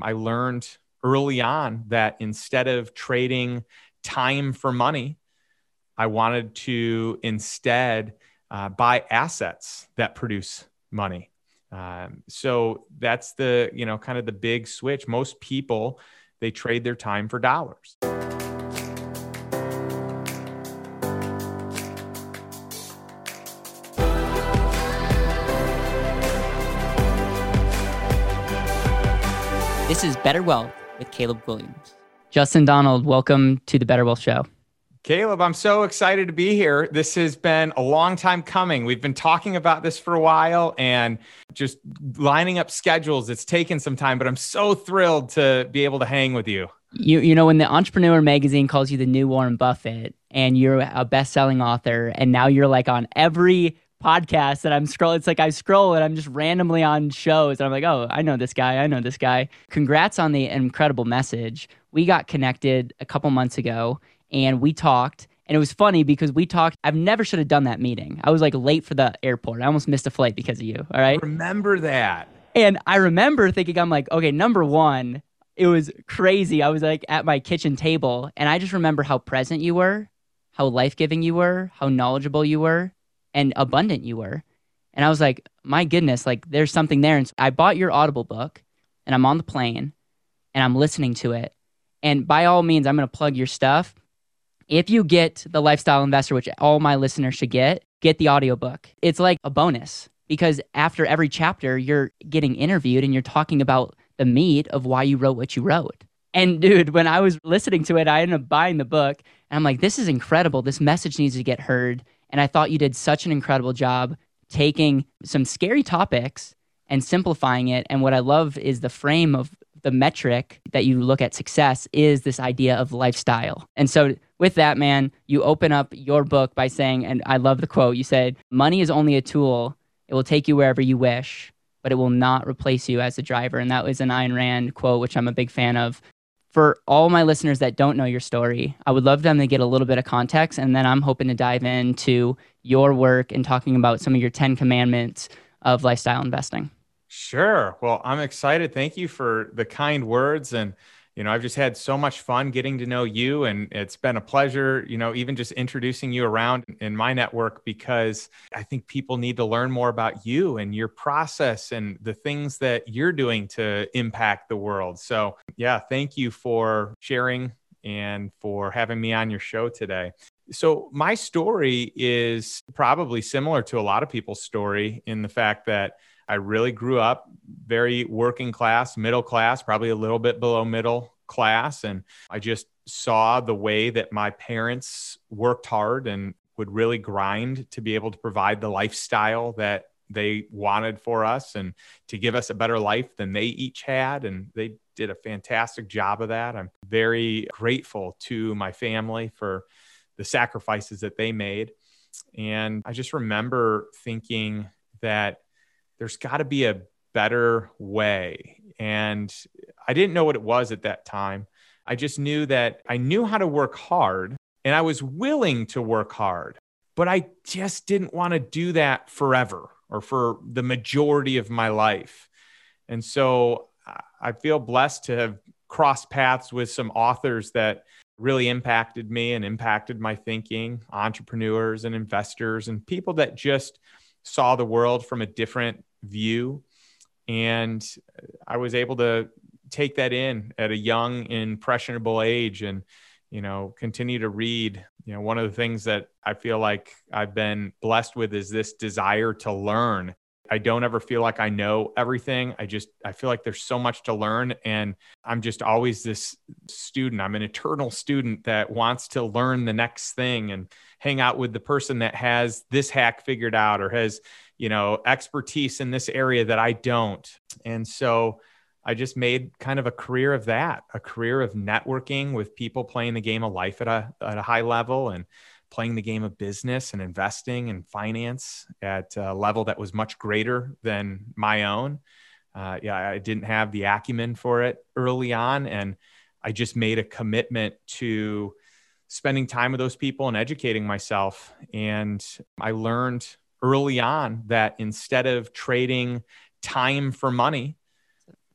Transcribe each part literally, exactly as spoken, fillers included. I learned early on that instead of trading time for money, I wanted to instead uh, buy assets that produce money. Um, so that's the, you know, kind of the big switch. Most people, they trade their time for dollars. This is Better Wealth with Caleb Williams. Justin Donald, welcome to the Better Wealth Show. Caleb, I'm so excited to be here. This has been a long time coming. We've been talking about this for a while and just lining up schedules. It's taken some time, but I'm so thrilled to be able to hang with you. You, you know, when the Entrepreneur Magazine calls you the new Warren Buffett and you're a best-selling author, and now you're like on every podcast that I'm scrolling, it's like I scroll and I'm just randomly on shows. And I'm like, oh, I know this guy. I know this guy. Congrats on the incredible message. We got connected a couple months ago. And we talked, and it was funny because we talked. I've never should have done that meeting. I was like late for the airport. I almost missed a flight because of you. All right. I remember that. And I remember thinking, I'm like, okay, number one, it was crazy. I was like at my kitchen table, and I just remember how present you were, how life-giving you were, how knowledgeable you were, and abundant you were. And I was like, my goodness, like there's something there. And so I bought your Audible book, and I'm on the plane, and I'm listening to it. And by all means, I'm going to plug your stuff. If you get the Lifestyle Investor, which all my listeners should get, get the audiobook. It's like a bonus because after every chapter, you're getting interviewed and you're talking about the meat of why you wrote what you wrote. And dude, when I was listening to it, I ended up buying the book and I'm like, this is incredible. This message needs to get heard. And I thought you did such an incredible job taking some scary topics and simplifying it. And what I love is the frame of the metric that you look at success is this idea of lifestyle. And so with that, man, you open up your book by saying, and I love the quote, you said, money is only a tool. It will take you wherever you wish, but it will not replace you as a driver. And that was an Ayn Rand quote, which I'm a big fan of. For all my listeners that don't know your story, I would love them to get a little bit of context. And then I'm hoping to dive into your work and talking about some of your ten commandments of lifestyle investing. Sure. Well, I'm excited. Thank you for the kind words. And you know, I've just had so much fun getting to know you, and it's been a pleasure, you know, even just introducing you around in my network, because I think people need to learn more about you and your process and the things that you're doing to impact the world. So yeah, thank you for sharing and for having me on your show today. So my story is probably similar to a lot of people's story in the fact that I really grew up very working class, middle class, probably a little bit below middle class. And I just saw the way that my parents worked hard and would really grind to be able to provide the lifestyle that they wanted for us and to give us a better life than they each had. And they did a fantastic job of that. I'm very grateful to my family for the sacrifices that they made. And I just remember thinking that there's got to be a better way. And I didn't know what it was at that time. I just knew that I knew how to work hard and I was willing to work hard, but I just didn't want to do that forever or for the majority of my life. And so I feel blessed to have crossed paths with some authors that really impacted me and impacted my thinking, entrepreneurs and investors and people that just saw the world from a different view. And I was able to take that in at a young, impressionable age and, you know, continue to read. You know, one of the things that I feel like I've been blessed with is this desire to learn. I don't ever feel like I know everything. I just, I feel like there's so much to learn. And I'm just always this student. I'm an eternal student that wants to learn the next thing and hang out with the person that has this hack figured out or has, you know, expertise in this area that I don't. And so I just made kind of a career of that, a career of networking with people playing the game of life at a, at a high level and playing the game of business and investing and finance at a level that was much greater than my own. Uh, yeah, I didn't have the acumen for it early on. And I just made a commitment to spending time with those people and educating myself. And I learned early on that instead of trading time for money,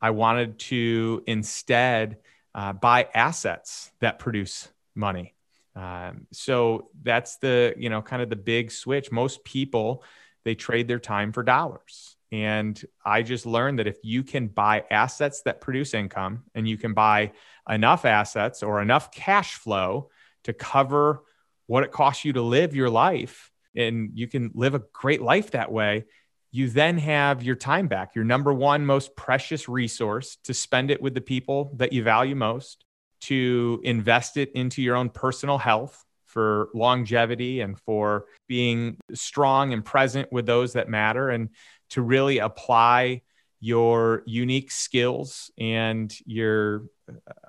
I wanted to instead uh, buy assets that produce money. Um, so that's the, you know, kind of the big switch. Most people, they trade their time for dollars. And I just learned that if you can buy assets that produce income, and you can buy enough assets or enough cash flow to cover what it costs you to live your life, and you can live a great life that way, you then have your time back, your number one most precious resource, to spend it with the people that you value most, to invest it into your own personal health for longevity and for being strong and present with those that matter, and to really apply your unique skills and your,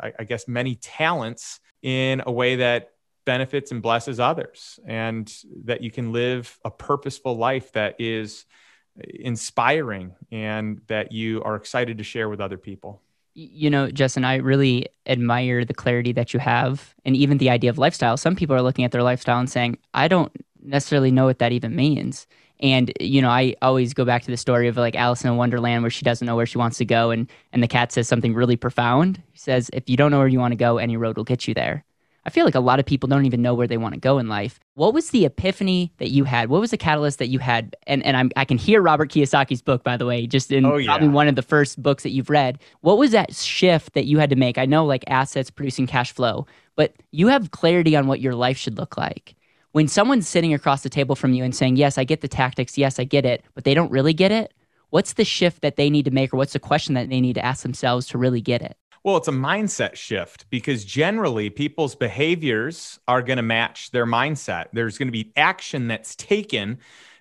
I guess, many talents in a way that benefits and blesses others, and that you can live a purposeful life that is inspiring and that you are excited to share with other people. You know, Justin, I really admire the clarity that you have, and even the idea of lifestyle. Some people are looking at their lifestyle and saying, I don't necessarily know what that even means. And, you know, I always go back to the story of like Alice in Wonderland, where she doesn't know where she wants to go. And, and the cat says something really profound. He says, if you don't know where you want to go, any road will get you there. I feel like a lot of people don't even know where they want to go in life. What was the epiphany that you had? What was the catalyst that you had? And and I'm, I can hear Robert Kiyosaki's book, by the way, just in oh, yeah. probably one of the first books that you've read. What was that shift that you had to make? I know like assets producing cash flow, but you have clarity on what your life should look like. When someone's sitting across the table from you and saying, yes, I get the tactics, yes, I get it, but they don't really get it, what's the shift that they need to make, or what's the question that they need to ask themselves to really get it? Well, it's a mindset shift, because generally people's behaviors are going to match their mindset. There's going to be action that's taken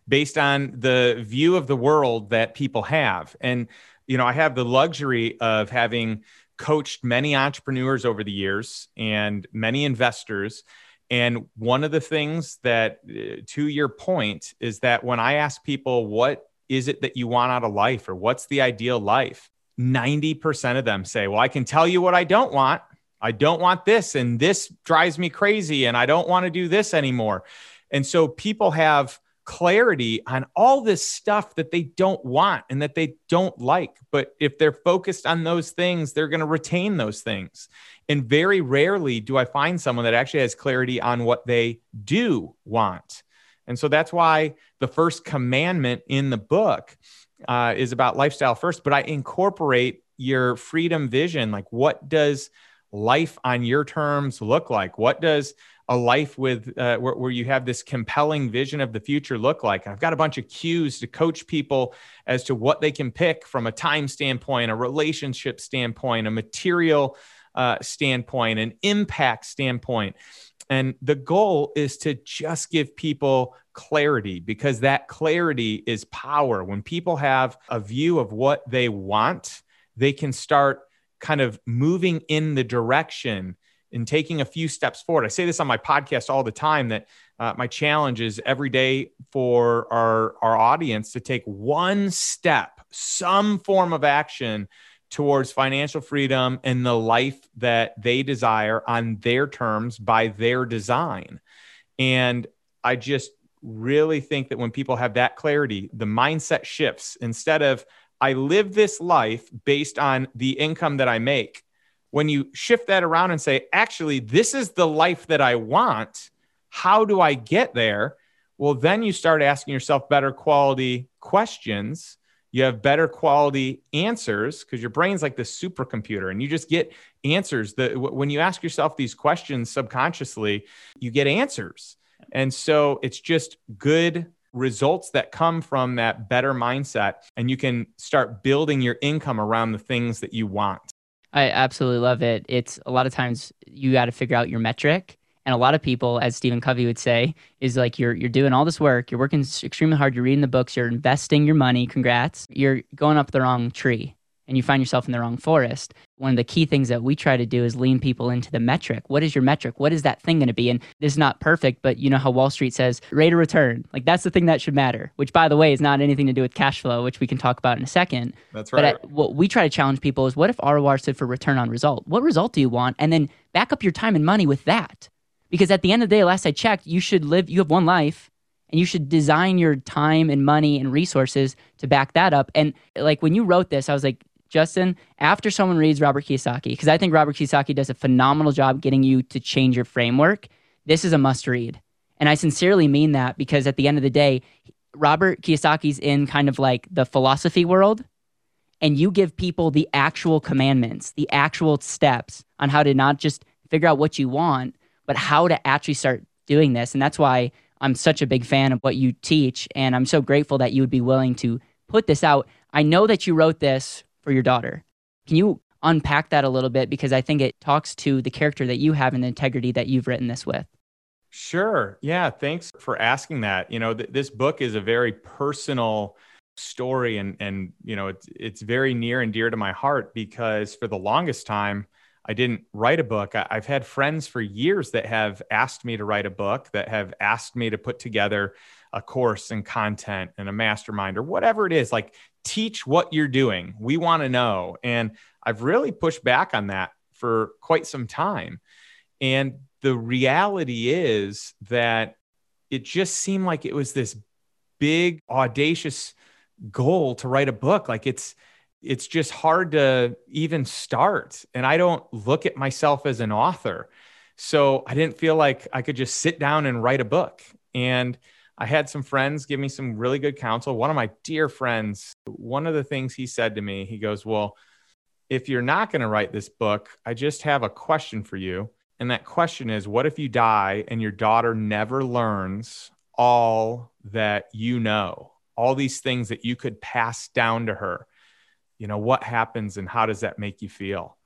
based on the view of the world that people have. And, you know, I have the luxury of having coached many entrepreneurs over the years and many investors. And one of the things that, to your point, is that when I ask people, what is it that you want out of life, or what's the ideal life? ninety percent of them say, well, I can tell you what I don't want. I don't want this, and this drives me crazy, and I don't want to do this anymore. And so people have clarity on all this stuff that they don't want and that they don't like. But if they're focused on those things, they're going to retain those things. And very rarely do I find someone that actually has clarity on what they do want. And so that's why the first commandment in the book Uh, is about lifestyle first, but I incorporate your freedom vision. Like, what does life on your terms look like? What does a life with uh, where, where you have this compelling vision of the future look like? I've got a bunch of cues to coach people as to what they can pick from a time standpoint, a relationship standpoint, a material uh, standpoint, an impact standpoint. And the goal is to just give people clarity, because that clarity is power. When people have a view of what they want, they can start kind of moving in the direction and taking a few steps forward. I say this on my podcast all the time, that uh, my challenge is every day for our, our audience to take one step, some form of action towards financial freedom and the life that they desire on their terms by their design. And I just really think that when people have that clarity, the mindset shifts. Instead of, I live this life based on the income that I make, when you shift that around and say, actually, this is the life that I want, how do I get there? Well, then you start asking yourself better quality questions. You have better quality answers, because your brain's like this supercomputer, and you just get answers. That when you ask yourself these questions subconsciously, you get answers. And so it's just good results that come from that better mindset, and you can start building your income around the things that you want. I absolutely love it. It's a lot of times you got to figure out your metric. And a lot of people, as Stephen Covey would say, is like, you're you're doing all this work, you're working extremely hard, you're reading the books, you're investing your money, congrats, you're going up the wrong tree, and you find yourself in the wrong forest. One of the key things that we try to do is lean people into the metric. What is your metric? What is that thing going to be? And this is not perfect, but you know how Wall Street says, rate of return. Like, that's the thing that should matter, which, by the way, is not anything to do with cash flow, which we can talk about in a second. That's right. But I, what we try to challenge people is, what if R O R stood for return on result? What result do you want? And then back up your time and money with that. Because at the end of the day, last I checked, you should live, you have one life, and you should design your time and money and resources to back that up. And like, when you wrote this, I was like, Justin, after someone reads Robert Kiyosaki, because I think Robert Kiyosaki does a phenomenal job getting you to change your framework, this is a must read. And I sincerely mean that, because at the end of the day, Robert Kiyosaki's in kind of like the philosophy world, and you give people the actual commandments, the actual steps on how to not just figure out what you want, but how to actually start doing this. And that's why I'm such a big fan of what you teach, and I'm so grateful that you would be willing to put this out. I know that you wrote this for your daughter. Can you unpack that a little bit? Because I think it talks to the character that you have and the integrity that you've written this with. Sure. Yeah. Thanks for asking that. You know, th- this book is a very personal story, and, and, you know, it's, it's very near and dear to my heart, because for the longest time, I didn't write a book. I, I've had friends for years that have asked me to write a book, that have asked me to put together a course and content and a mastermind or whatever it is, like teach what you're doing. We want to know. And I've really pushed back on that for quite some time. And the reality is that it just seemed like it was this big, audacious goal to write a book. Like it's, it's just hard to even start. And I don't look at myself as an author. So I didn't feel like I could just sit down and write a book. And I had some friends give me some really good counsel. One of my dear friends, one of the things he said to me, he goes, well, if you're not going to write this book, I just have a question for you. And that question is, what if you die and your daughter never learns all that you know, all these things that you could pass down to her? You know, what happens and how does that make you feel?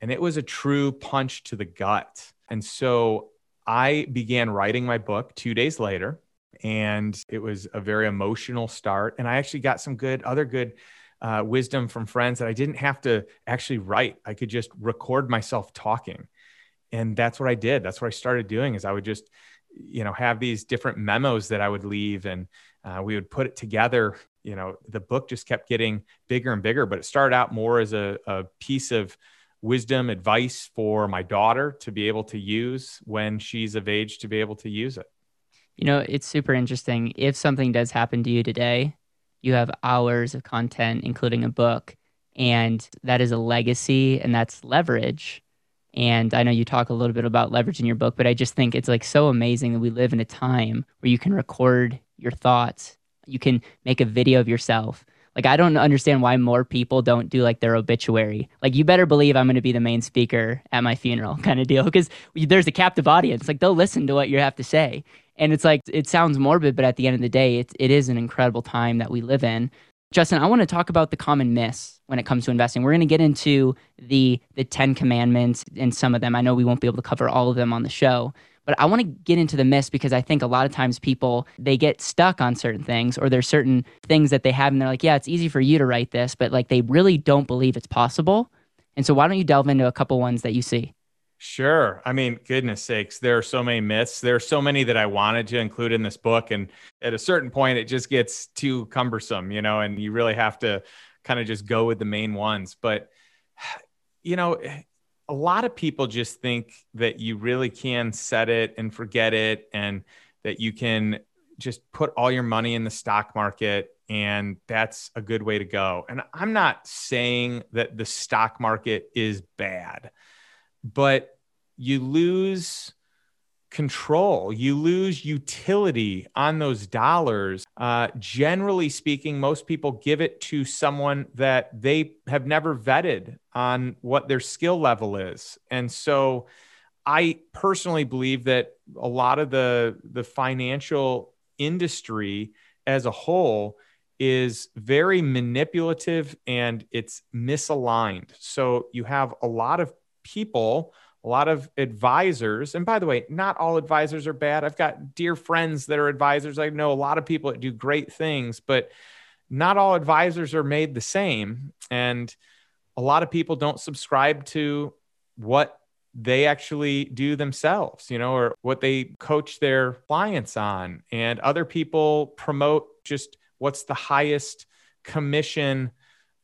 And it was a true punch to the gut. And so I began writing my book two days later. And it was a very emotional start. And I actually got some good, other good uh, wisdom from friends that I didn't have to actually write. I could just record myself talking. And that's what I did. That's what I started doing, is I would just, you know, have these different memos that I would leave, and uh, we would put it together. You know, the book just kept getting bigger and bigger, but it started out more as a, a piece of wisdom, advice for my daughter to be able to use when she's of age to be able to use it. You know, it's super interesting. If something does happen to you today, you have hours of content, including a book, and that is a legacy, and that's leverage. And I know you talk a little bit about leverage in your book, but I just think it's like so amazing that we live in a time where you can record your thoughts. You can make a video of yourself. Like, I don't understand why more people don't do like their obituary. Like, you better believe I'm going to be the main speaker at my funeral kind of deal, because there's a captive audience. Like, they'll listen to what you have to say. And it's like, it sounds morbid, but at the end of the day, it, it is an incredible time that we live in. Justin, I want to talk about the common myths when it comes to investing. We're going to get into the the ten commandments and some of them. I know we won't be able to cover all of them on the show, but I want to get into the myths, because I think a lot of times people, they get stuck on certain things, or there's certain things that they have and they're like, yeah, it's easy for you to write this, but like they really don't believe it's possible. And so why don't you delve into a couple ones that you see? Sure. I mean, goodness sakes, there are so many myths. There are so many that I wanted to include in this book. And at a certain point, it just gets too cumbersome, you know, and you really have to kind of just go with the main ones. But, you know, a lot of people just think that you really can set it and forget it, and that you can just put all your money in the stock market, and that's a good way to go. And I'm not saying that the stock market is bad, but you lose control, you lose utility on those dollars. Uh, generally speaking, most people give it to someone that they have never vetted on what their skill level is. And so I personally believe that a lot of the, the financial industry as a whole is very manipulative, and it's misaligned. So you have a lot of people, a lot of advisors. And by the way, not all advisors are bad. I've got dear friends that are advisors. I know a lot of people that do great things, but not all advisors are made the same. And a lot of people don't subscribe to what they actually do themselves, you know, or what they coach their clients on. And other people promote just what's the highest commission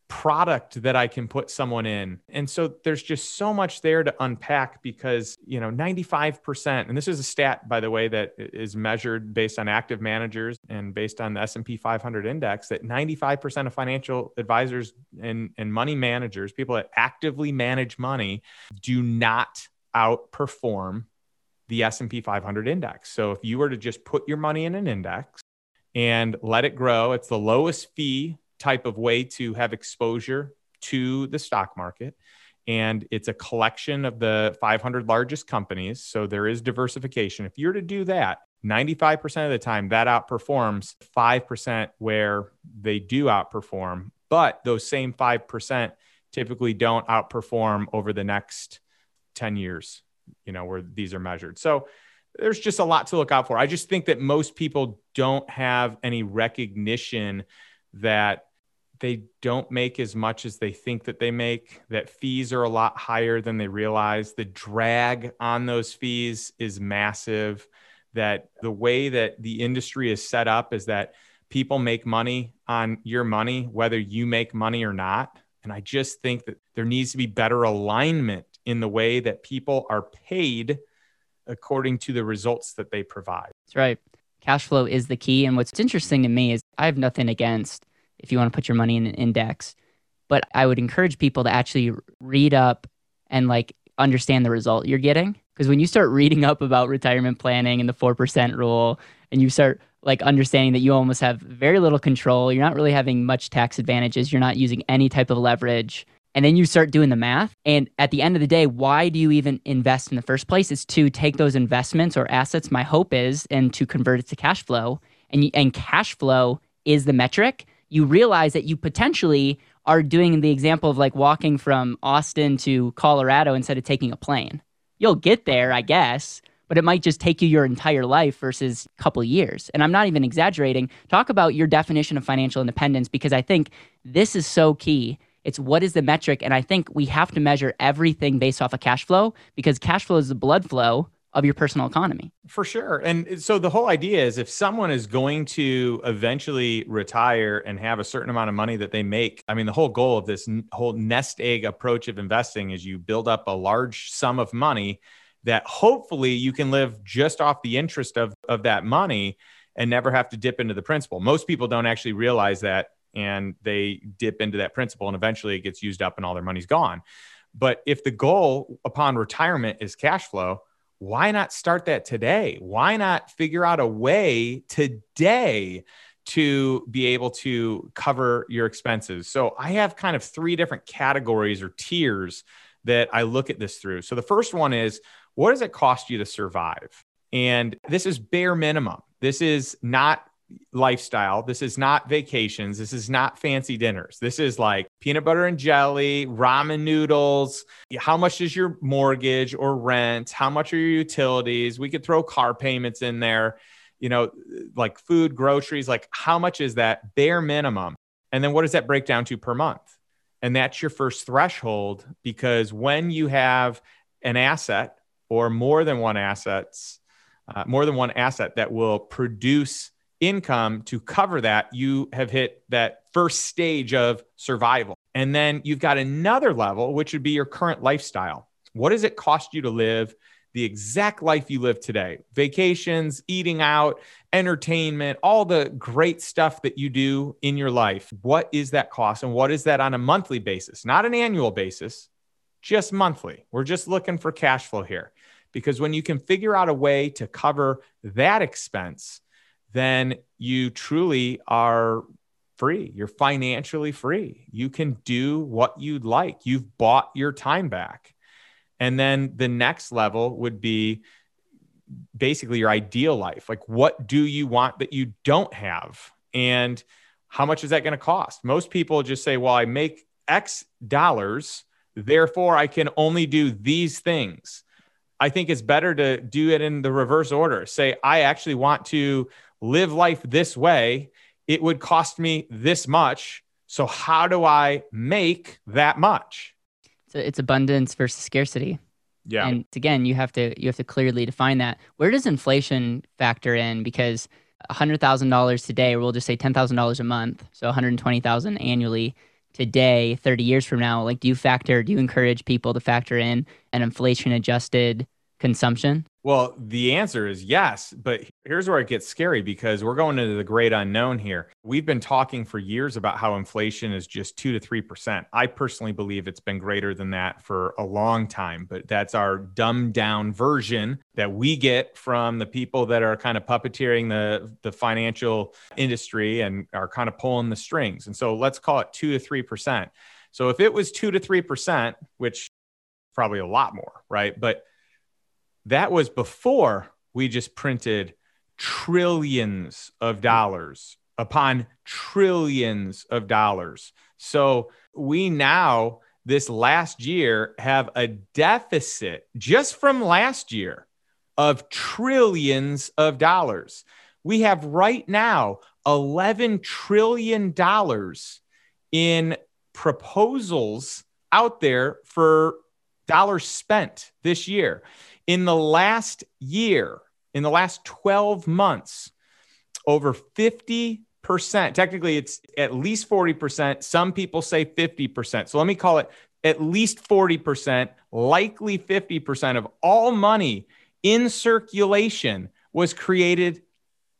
product that I can put someone in. And so there's just so much there to unpack because, you know, ninety-five percent, and this is a stat, by the way, that is measured based on active managers and based on the S and P five hundred index, that ninety-five percent of financial advisors and, and money managers, people that actively manage money, do not outperform the S and P five hundred index. So if you were to just put your money in an index and let it grow, it's the lowest fee type of way to have exposure to the stock market. And it's a collection of the five hundred largest companies. So there is diversification. If you're to do that, ninety-five percent of the time that outperforms, five percent where they do outperform, but those same five percent typically don't outperform over the next ten years, you know, where these are measured. So there's just a lot to look out for. I just think that most people don't have any recognition that they don't make as much as they think that they make, that fees are a lot higher than they realize. The drag on those fees is massive, that the way that the industry is set up is that people make money on your money, whether you make money or not. And I just think that there needs to be better alignment in the way that people are paid according to the results that they provide. That's right. Cash flow is the key. And what's interesting to me is I have nothing against if you want to put your money in an index, but I would encourage people to actually read up and like understand the result you're getting. Because when you start reading up about retirement planning and the four percent rule, and you start like understanding that you almost have very little control, you're not really having much tax advantages, you're not using any type of leverage. And then you start doing the math. And at the end of the day, why do you even invest in the first place? It's to take those investments or assets, my hope is, and to convert it to cash flow. And, and cash flow is the metric. You realize that you potentially are doing the example of like walking from Austin to Colorado instead of taking a plane. You'll get there, I guess, but it might just take you your entire life versus a couple years. And I'm not even exaggerating. Talk about your definition of financial independence, because I think this is so key. It's what is the metric? And I think we have to measure everything based off of cash flow, because cash flow is the blood flow of your personal economy. For sure. And so the whole idea is if someone is going to eventually retire and have a certain amount of money that they make, I mean, the whole goal of this whole nest egg approach of investing is you build up a large sum of money that hopefully you can live just off the interest of, of that money and never have to dip into the principal. Most people don't actually realize that, and they dip into that principal and eventually it gets used up and all their money's gone. But if the goal upon retirement is cash flow, why not start that today? Why not figure out a way today to be able to cover your expenses? So I have kind of three different categories or tiers that I look at this through. So the first one is, what does it cost you to survive? And this is bare minimum. This is not lifestyle. This is not vacations. This is not fancy dinners. This is like peanut butter and jelly, ramen noodles. How much is your mortgage or rent? How much are your utilities? We could throw car payments in there, you know, like food, groceries, like how much is that bare minimum? And then what does that break down to per month? And that's your first threshold, because when you have an asset or more than one assets, uh, more than one asset that will produce income to cover that, you have hit that first stage of survival. And then you've got another level, which would be your current lifestyle. What does it cost you to live the exact life you live today? Vacations, eating out, entertainment, all the great stuff that you do in your life. What is that cost? And what is that on a monthly basis? Not an annual basis, just monthly. We're just looking for cash flow here, because when you can figure out a way to cover that expense, then you truly are free. You're financially free. You can do what you'd like. You've bought your time back. And then the next level would be basically your ideal life. Like, what do you want that you don't have? And how much is that going to cost? Most people just say, well, I make X dollars, therefore I can only do these things. I think it's better to do it in the reverse order. Say, I actually want to live life this way. It would cost me this much. So how do I make that much? So it's abundance versus scarcity. Yeah. And again, you have to you have to clearly define that. Where does inflation factor in? Because one hundred thousand dollars today, or we'll just say ten thousand dollars a month, so one hundred twenty thousand dollars annually, today, thirty years from now, like, do you factor, do you encourage people to factor in an inflation adjusted consumption? Well, the answer is yes, but here's where it gets scary, because we're going into the great unknown here. We've been talking for years about how inflation is just two to three percent. I personally believe it's been greater than that for a long time, but that's our dumbed down version that we get from the people that are kind of puppeteering the, the financial industry and are kind of pulling the strings. And so let's call it two to three percent. So if it was two to three percent, which probably a lot more, right? But that was before we just printed trillions of dollars upon trillions of dollars. So we now, this last year, have a deficit just from last year of trillions of dollars. We have right now eleven trillion dollars in proposals out there for dollars spent this year. In the last year, in the last twelve months, over fifty percent, technically it's at least forty percent. Some people say fifty percent. So let me call it at least forty percent, likely fifty percent of all money in circulation was created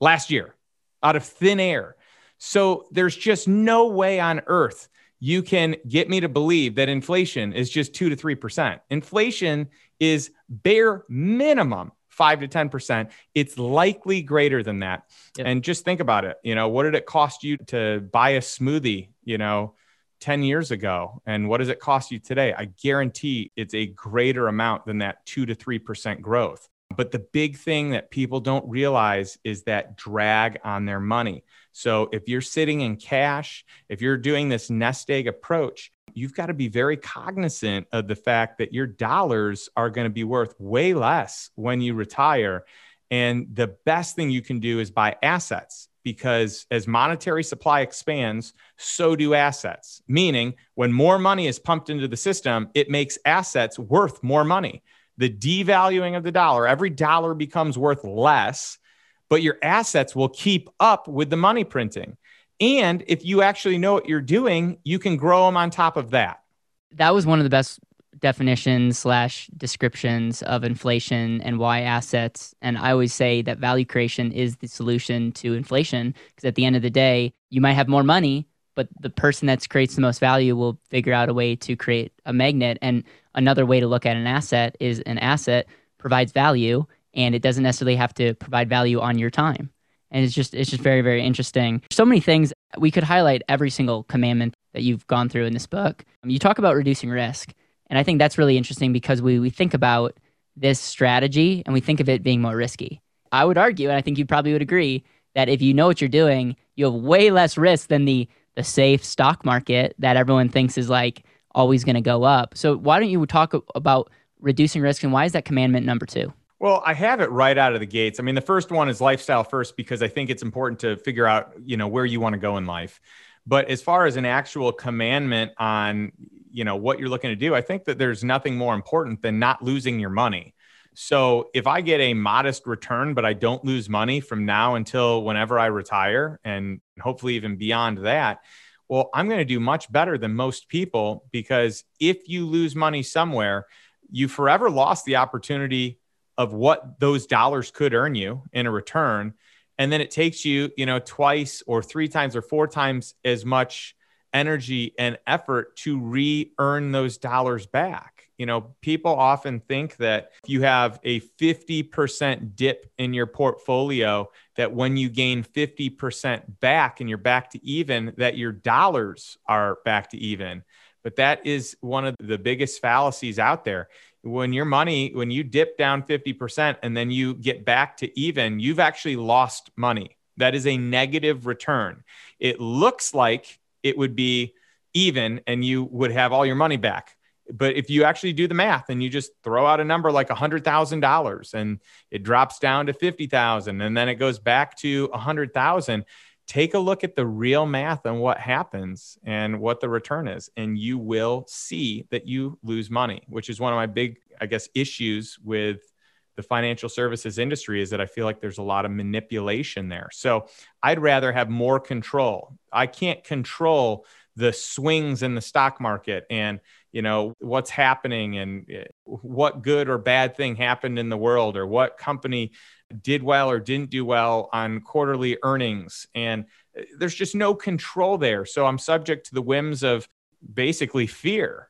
last year out of thin air. So there's just no way on earth you can get me to believe that inflation is just two to three percent. Inflation is bare minimum five to ten percent. It's likely greater than that. Yep. And just think about it. You know, what did it cost you to buy a smoothie, you know, ten years ago? And what does it cost you today? I guarantee it's a greater amount than that two to three percent growth. But the big thing that people don't realize is that drag on their money. So if you're sitting in cash, if you're doing this nest egg approach, you've got to be very cognizant of the fact that your dollars are going to be worth way less when you retire. And the best thing you can do is buy assets, because as monetary supply expands, so do assets. Meaning, when more money is pumped into the system, it makes assets worth more money. The devaluing of the dollar, every dollar becomes worth less, but your assets will keep up with the money printing. And if you actually know what you're doing, you can grow them on top of that. That was one of the best definitions slash descriptions of inflation and why assets. And I always say that value creation is the solution to inflation, because at the end of the day, you might have more money, but the person that creates the most value will figure out a way to create a magnet. And another way to look at an asset is an asset provides value, and it doesn't necessarily have to provide value on your time. And it's just it's just very, very interesting. So many things. We could highlight every single commandment that you've gone through in this book. You talk about reducing risk. And I think that's really interesting, because we, we think about this strategy and we think of it being more risky. I would argue, and I think you probably would agree, that if you know what you're doing, you have way less risk than the, the safe stock market that everyone thinks is like always going to go up. So why don't you talk about reducing risk, and why is that commandment number two? Well, I have it right out of the gates. I mean, the first one is lifestyle first, because I think it's important to figure out, you know, where you want to go in life. But as far as an actual commandment on, you know, what you're looking to do, I think that there's nothing more important than not losing your money. So if I get a modest return, but I don't lose money from now until whenever I retire, and hopefully even beyond that, well, I'm going to do much better than most people, because if you lose money somewhere, you forever lost the opportunity of what those dollars could earn you in a return. And then it takes you, you know, twice or three times or four times as much energy and effort to re-earn those dollars back. You know, people often think that if you have a fifty percent dip in your portfolio, that when you gain fifty percent back and you're back to even, that your dollars are back to even. But that is one of the biggest fallacies out there. When your money, when you dip down fifty percent and then you get back to even, you've actually lost money. That is a negative return. It looks like it would be even and you would have all your money back. But if you actually do the math and you just throw out a number like one hundred thousand dollars and it drops down to fifty thousand and then it goes back to one hundred thousand, take a look at the real math and what happens and what the return is, and you will see that you lose money, which is one of my big, I guess, issues with the financial services industry, is that I feel like there's a lot of manipulation there. So I'd rather have more control. I can't control the swings in the stock market and, you know, what's happening and what good or bad thing happened in the world, or what company did well or didn't do well on quarterly earnings. And there's just no control there. So I'm subject to the whims of basically fear.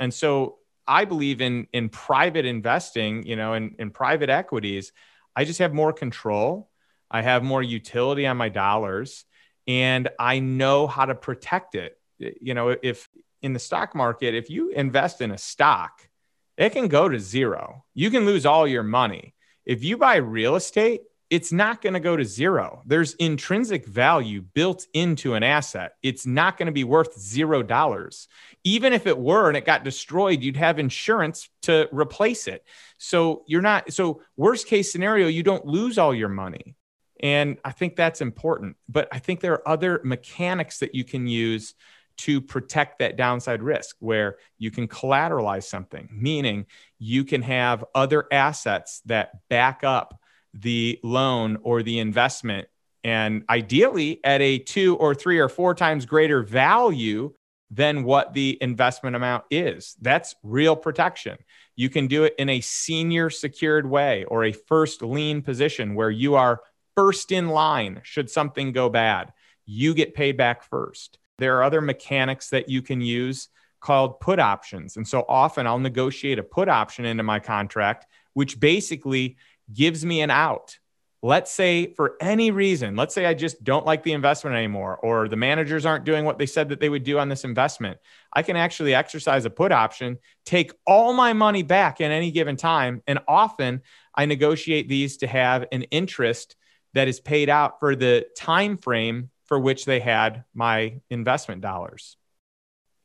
And so I believe in in private investing, you know, in, in private equities, I just have more control. I have more utility on my dollars, and I know how to protect it. You know, if in the stock market, if you invest in a stock, it can go to zero. You can lose all your money. If you buy real estate, it's not going to go to zero. There's intrinsic value built into an asset. It's not going to be worth zero dollars. Even if it were and it got destroyed, you'd have insurance to replace it. So you're not, so worst case scenario, you don't lose all your money. And I think that's important. But I think there are other mechanics that you can use to protect that downside risk, where you can collateralize something, meaning you can have other assets that back up the loan or the investment, and ideally at a two or three or four times greater value than what the investment amount is. That's real protection. You can do it in a senior secured way or a first lien position where you are first in line. Should something go bad, you get paid back first. There are other mechanics that you can use called put options. And so often I'll negotiate a put option into my contract, which basically gives me an out. Let's say for any reason, let's say I just don't like the investment anymore, or the managers aren't doing what they said that they would do on this investment. I can actually exercise a put option, take all my money back at any given time. And often I negotiate these to have an interest that is paid out for the time frame for which they had my investment dollars.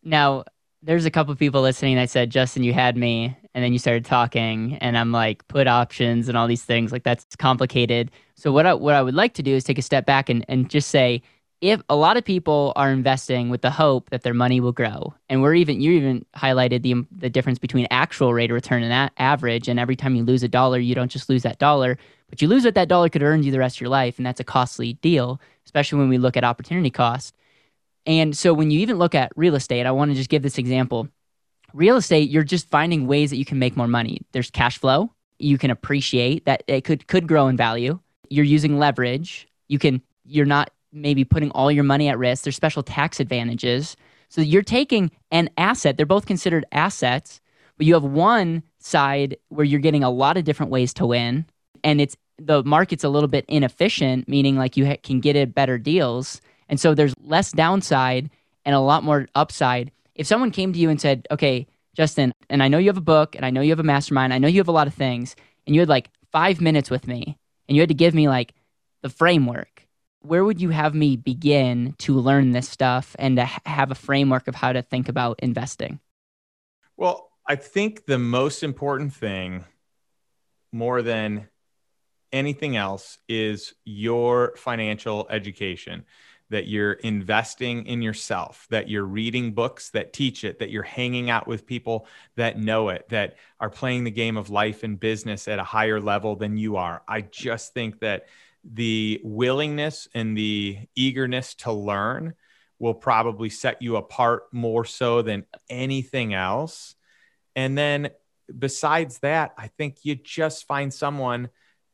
Now, there's a couple of people listening that said, Justin, you had me. And then you started talking, and I'm like, put options and all these things, like that's complicated. So what I, what I would like to do is take a step back and, and just say, if a lot of people are investing with the hope that their money will grow, and we're even, you even highlighted the the difference between actual rate of return and that average. And every time you lose a dollar, you don't just lose that dollar, but you lose what that dollar could earn you the rest of your life. And that's a costly deal, especially when we look at opportunity cost. And so when you even look at real estate, I want to just give this example. Real estate, you're just finding ways that you can make more money. There's cash flow. You can appreciate that it could could grow in value. You're using leverage. You can, you're not maybe putting all your money at risk. There's special tax advantages. So you're taking an asset. They're both considered assets, but you have one side where you're getting a lot of different ways to win. And it's the market's a little bit inefficient, meaning like you ha- can get it better deals. And so there's less downside and a lot more upside. If someone came to you and said, okay, Justin, and I know you have a book, and I know you have a mastermind, I know you have a lot of things, and you had like five minutes with me, and you had to give me like the framework, where would you have me begin to learn this stuff and to have a framework of how to think about investing? Well, I think the most important thing, more than anything else, is your financial education. That you're investing in yourself, that you're reading books that teach it, that you're hanging out with people that know it, that are playing the game of life and business at a higher level than you are. I just think that the willingness and the eagerness to learn will probably set you apart more so than anything else. And then besides that, I think you just find someone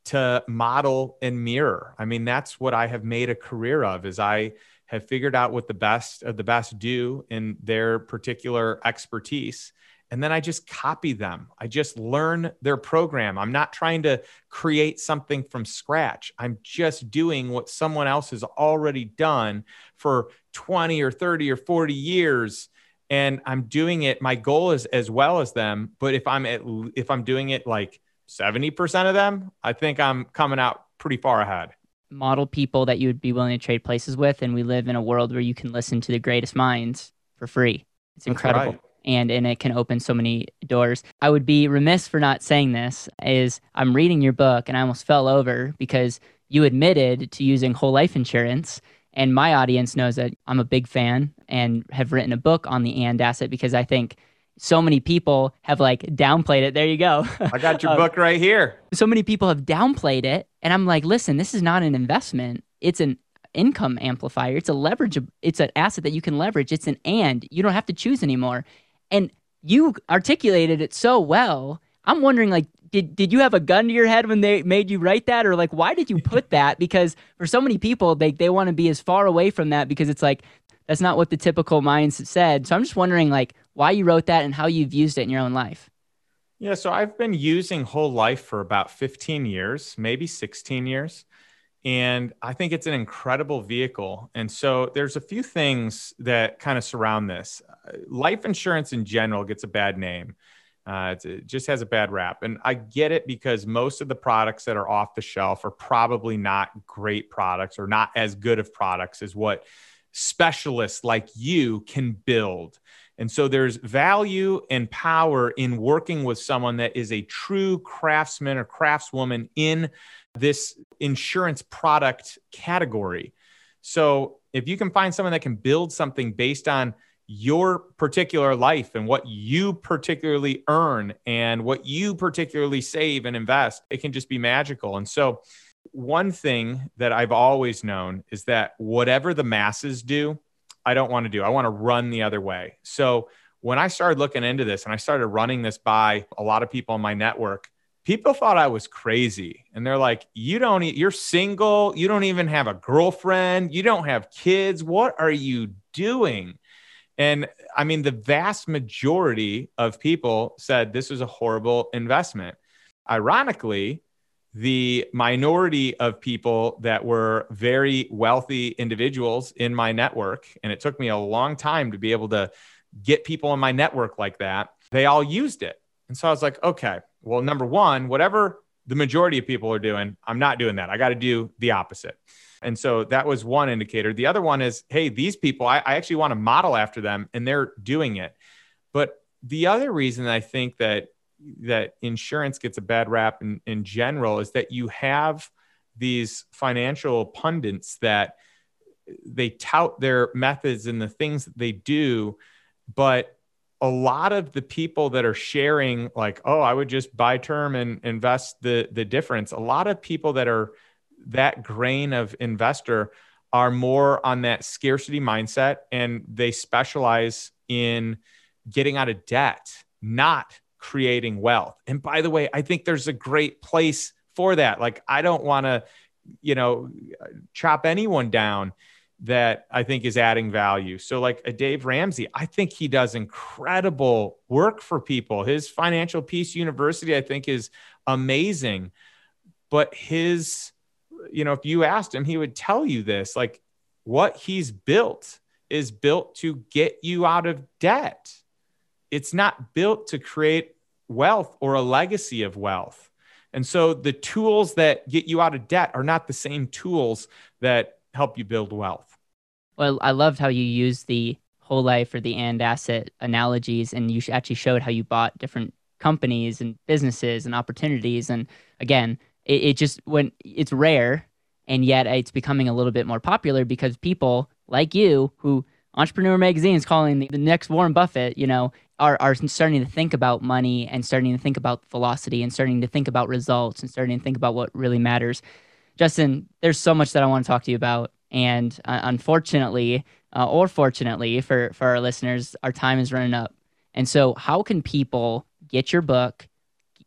to model and mirror. I mean, that's what I have made a career of, is I have figured out what the best of the best do in their particular expertise. And then I just copy them. I just learn their program. I'm not trying to create something from scratch. I'm just doing what someone else has already done for twenty or thirty or forty years. And I'm doing it. My goal is as well as them. But if I'm at, if I'm doing it like seventy percent of them, I think I'm coming out pretty far ahead. Model people that you would be willing to trade places with. And we live in a world where you can listen to the greatest minds for free. It's incredible. Right. And, and it can open so many doors. I would be remiss for not saying this, is I'm reading your book and I almost fell over because you admitted to using whole life insurance. And my audience knows that I'm a big fan and have written a book on the and asset, because I think so many people have like downplayed it. There you go. I got your um, book right here. So many people have downplayed it. And I'm like, listen, this is not an investment. It's an income amplifier. It's a leverage. It's an asset that you can leverage. It's an and. You don't have to choose anymore. And you articulated it so well. I'm wondering, like, did did you have a gun to your head when they made you write that? Or like, why did you put that? Because for so many people, they, they want to be as far away from that because it's like, that's not what the typical minds said. So I'm just wondering, like, why you wrote that and how you've used it in your own life. Yeah. So I've been using Whole Life for about fifteen years, maybe sixteen years. And I think it's an incredible vehicle. And so there's a few things that kind of surround this. Life insurance in general gets a bad name. Uh, it just has a bad rap. And I get it because most of the products that are off the shelf are probably not great products or not as good of products as what specialists like you can build. And so there's value and power in working with someone that is a true craftsman or craftswoman in this insurance product category. So if you can find someone that can build something based on your particular life and what you particularly earn and what you particularly save and invest, it can just be magical. And so one thing that I've always known is that whatever the masses do, I don't want to do. I want to run the other way. So when I started looking into this and I started running this by a lot of people in my network, people thought I was crazy. And they're like, you don't, you're single. You don't even have a girlfriend. You don't have kids. What are you doing? And I mean, the vast majority of people said this was a horrible investment. Ironically, the minority of people that were very wealthy individuals in my network, and it took me a long time to be able to get people in my network like that, they all used it. And so I was like, okay, well, number one, whatever the majority of people are doing, I'm not doing that. I got to do the opposite. And so that was one indicator. The other one is, hey, these people, I, I actually want to model after them and they're doing it. But the other reason I think that that insurance gets a bad rap in, in general is that you have these financial pundits that they tout their methods and the things that they do. But a lot of the people that are sharing like, oh, I would just buy term and invest the, the difference. A lot of people that are that grain of investor are more on that scarcity mindset, and they specialize in getting out of debt, not creating wealth. And by the way, I think there's a great place for that. Like, I don't want to, you know, chop anyone down that I think is adding value. So like a Dave Ramsey, I think he does incredible work for people. His Financial Peace University, I think, is amazing. But his, you know, if you asked him, he would tell you this, like what he's built is built to get you out of debt. It's not built to create wealth or a legacy of wealth. And so the tools that get you out of debt are not the same tools that help you build wealth. Well, I loved how you used the whole life or the and asset analogies, and you actually showed how you bought different companies and businesses and opportunities. And again, it, it just, when it's rare, and yet it's becoming a little bit more popular because people like you, who Entrepreneur Magazine is calling the, the next Warren Buffett, you know, are, are starting to think about money and starting to think about velocity and starting to think about results and starting to think about what really matters. Justin, there's so much that I want to talk to you about. And uh, unfortunately, uh, or fortunately for, for our listeners, our time is running up. And so how can people get your book,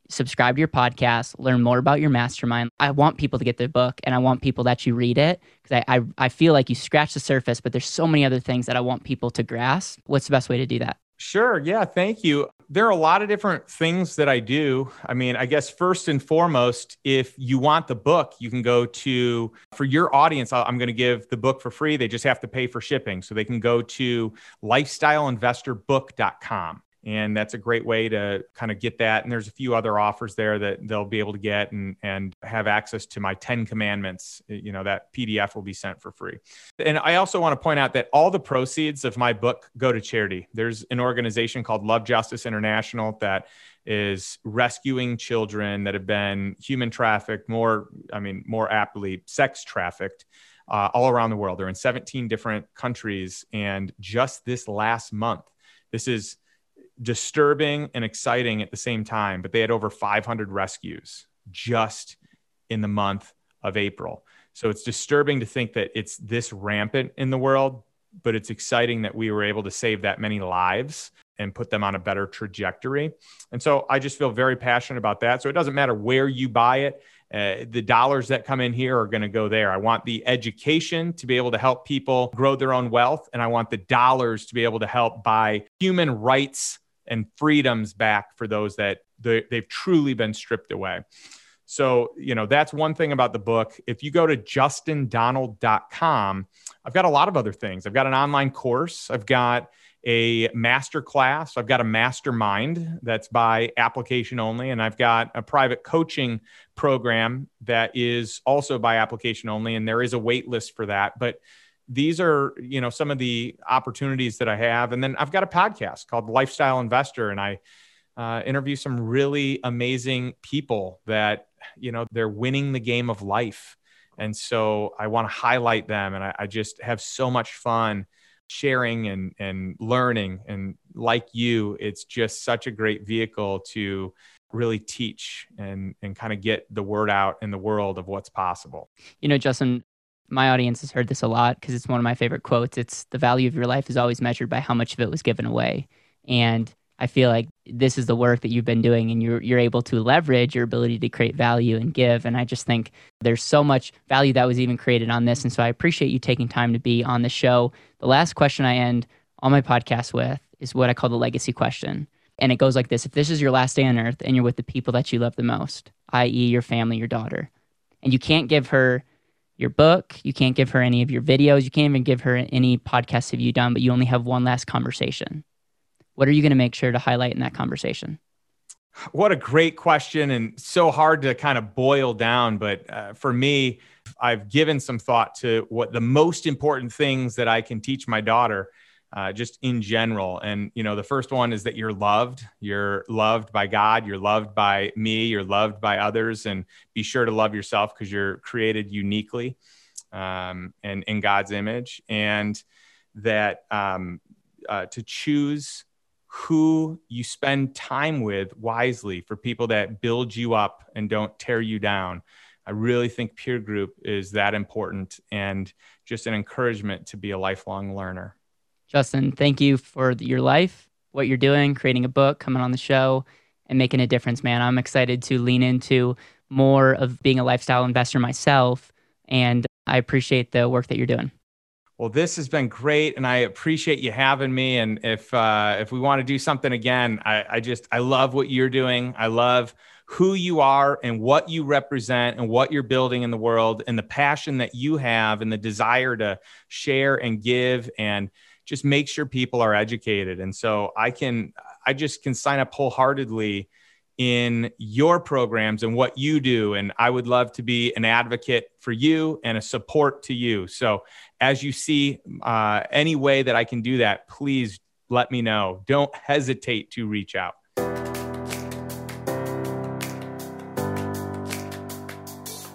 subscribe to your podcast, learn more about your mastermind? I want people to get the book, and I want people to actually read it, because I, I I feel like you scratch the surface, but there's so many other things that I want people to grasp. What's the best way to do that? Sure. Yeah. Thank you. There are a lot of different things that I do. I mean, I guess first and foremost, if you want the book, you can go to, for your audience, I'm going to give the book for free. They just have to pay for shipping. So they can go to lifestyle investor book dot com. And that's a great way to kind of get that. And there's a few other offers there that they'll be able to get, and, and have access to my ten commandments. You know, that P D F will be sent for free. And I also want to point out that all the proceeds of my book go to charity. There's an organization called Love Justice International that is rescuing children that have been human trafficked, more, I mean, more aptly sex trafficked. Uh, all around the world. They're in seventeen different countries. And just this last month, this is disturbing and exciting at the same time, but they had over five hundred rescues just in the month of April. So it's disturbing to think that it's this rampant in the world, but it's exciting that we were able to save that many lives and put them on a better trajectory. And so I just feel very passionate about that. So it doesn't matter where you buy it. Uh, the dollars that come in here are going to go there. I want the education to be able to help people grow their own wealth. And I want the dollars to be able to help buy human rights and freedoms back for those that they, they've truly been stripped away. So, you know, that's one thing about the book. If you go to justin donald dot com, I've got a lot of other things. I've got an online course. I've got a masterclass. I've got a mastermind that's by application only. And I've got a private coaching program that is also by application only. And there is a wait list for that. But these are, you know, some of the opportunities that I have. And then I've got a podcast called Lifestyle Investor. And I uh, interview some really amazing people that, you know, they're winning the game of life. And so I want to highlight them. And I, I just have so much fun sharing and, and learning. And like you, it's just such a great vehicle to really teach and, and kind of get the word out in the world of what's possible. You know, Justin, my audience has heard this a lot because it's one of my favorite quotes. It's the value of your life is always measured by how much of it was given away. And I feel like this is the work that you've been doing, and you're you're able to leverage your ability to create value and give. And I just think there's so much value that was even created on this. And so I appreciate you taking time to be on the show. The last question I end all my podcasts with is what I call the legacy question. And it goes like this. If this is your last day on earth and you're with the people that you love the most, that is your family, your daughter, and you can't give her your book, you can't give her any of your videos, you can't even give her any podcasts have you done, but you only have one last conversation. What are you going to make sure to highlight in that conversation? What a great question, and so hard to kind of boil down. But uh, for me, I've given some thought to what the most important things that I can teach my daughter uh, just in general. And, you know, the first one is that you're loved. You're loved by God. You're loved by me. You're loved by others. And be sure to love yourself because you're created uniquely um, and in God's image. And that um, uh, to choose who you spend time with wisely, for people that build you up and don't tear you down. I really think peer group is that important, and just an encouragement to be a lifelong learner. Justin, thank you for your life, what you're doing, creating a book, coming on the show, and making a difference, man. I'm excited to lean into more of being a lifestyle investor myself, and I appreciate the work that you're doing. Well, this has been great, and I appreciate you having me. And if uh, if we want to do something again, I, I just, I love what you're doing. I love who you are and what you represent and what you're building in the world, and the passion that you have and the desire to share and give and just make sure people are educated. And so I can, I just can sign up wholeheartedly in your programs and what you do. And I would love to be an advocate for you and a support to you. So as you see uh, any way that I can do that, please let me know. Don't hesitate to reach out.